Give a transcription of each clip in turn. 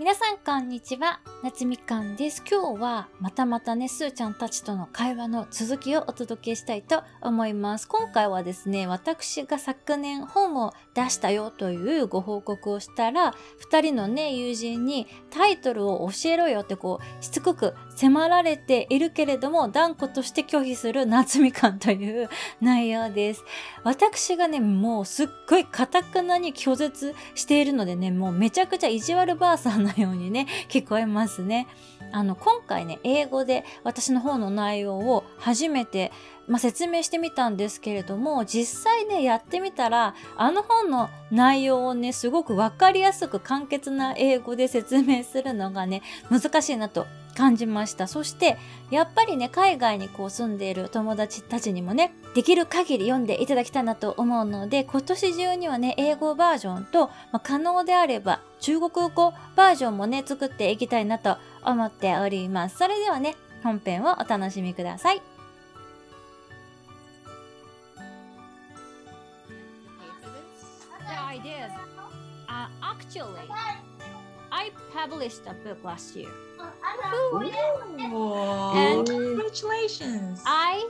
皆さんこんにちは、夏みかんです。今日はまたね、すーちゃんたちとの会話の続きをお届けしたいと思います。今回はですね、私が昨年本を出したよというご報告をしたら、2人のね、友人にタイトルを教えろよってこう、しつこく迫られているけれども、断固として拒否する夏みかんという内容です。私がね、もうすっごい堅くなに拒絶しているのでね、もうめちゃくちゃ意地悪ばあさんのようにね、聞こえますね。今回ね、英語で私の方の内容を初めて、説明してみたんですけれども、実際ね、やってみたら、あの本の内容をね、すごくわかりやすく簡潔な英語で説明するのがね、難しいなと感じました。そして、やっぱりね、海外にこう住んでいる友達たちにもね、できる限り読んでいただきたいなと思うので、今年中にはね、英語バージョンと、可能であれば中国語バージョンもね、作っていきたいなと思っております。それではね、本編をお楽しみください。Actually, I published a book last year. And congratulations! I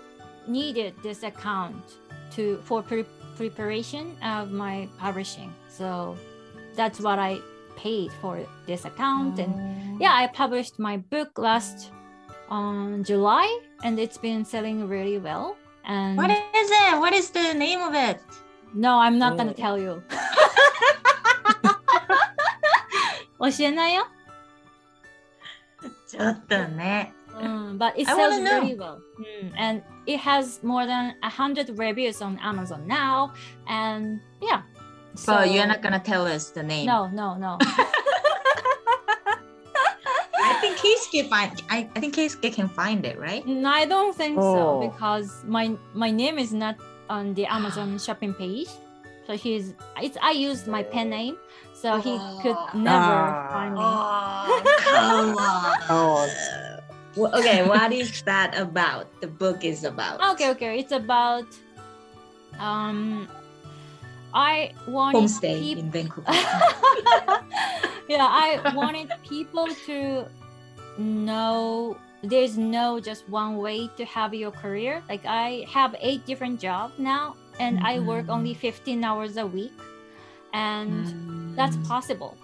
needed this account for preparation of my publishing. So that's what I paid for this account. And yeah, I published my book last July, and it's been selling really well. And what is it? What is the name of it? No, I'm not gonna tell you. 教えないよ。ちょっとね。But it sells really well. And it has more than 100 reviews on Amazon now. And yeah. So you're not gonna tell us the name. No. I think Keisuke can find it, right? No, I don't think so because my name is not on the Amazon shopping page.So I used my pen name, so he could never find me. Come on. Okay, what is that about? The book is about. Okay. It's about I wanted homestay in Vancouver. Yeah, I wanted people to know there's no just one way to have your career. Like I have 8 different jobs now.And I work only 15 hours a week, and that's possible.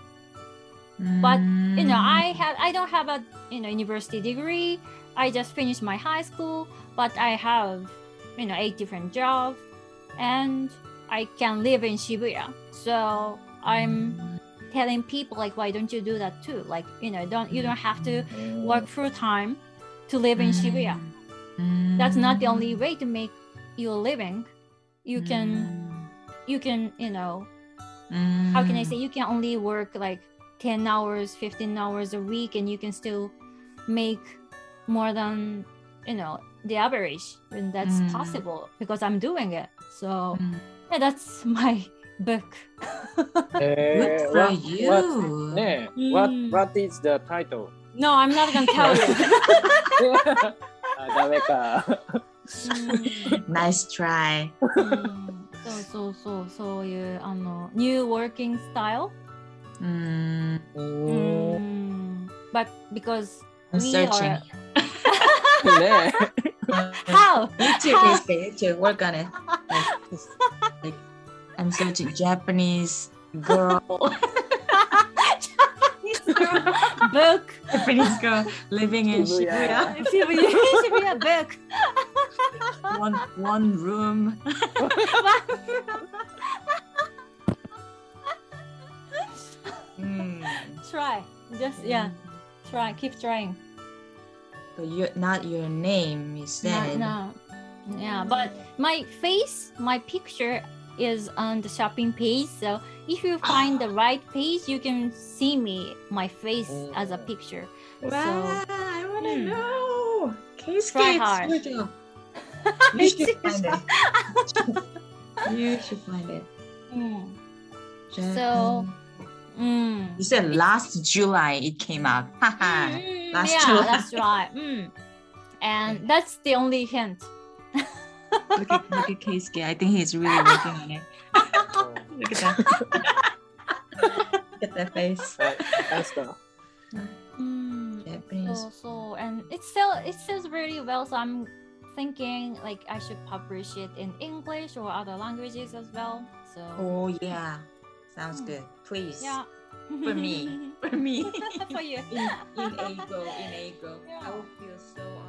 But you know, I don't have a university degree. I just finished my high school, but I have 8 different jobs, and I can live in Shibuya. So I'm telling people like, why don't you do that too? Like you don't have to work full time to live in Shibuya. That's not the only way to make your living.You can, how can I say, you can only work like 10 hours, 15 hours a week, and you can still make more than, the average. And that's possible because I'm doing it. So yeah, that's my book. Good for you. What is the title? No, I'm not going to tell you. ダメか。ナイストライ。そういうニューワーキングスタイル。But because I'm searching. How? YouTube. Work on it. Like, I'm searching Japanese girl. Book. Japanese girl living in Shibuya. Shibuya book. One room. Try. Just try. Keep trying. But not your name is said. No. Yeah, but my picture is on the shopping page. So if you find the right page, you can see my face as a picture. Wow, so, I want to know. Try hard. You should find it. So, you said last July it came out. July. That's right. And that's the only hint. Look at Keisuke. I think he's really working on it. Look at that face. ない。Japanese. So, and it sells really well. So I'm thinking like I should publish it in English or other languages as well. So. Oh yeah, sounds good. Please. Yeah. For me. For you. In April. I will feel so.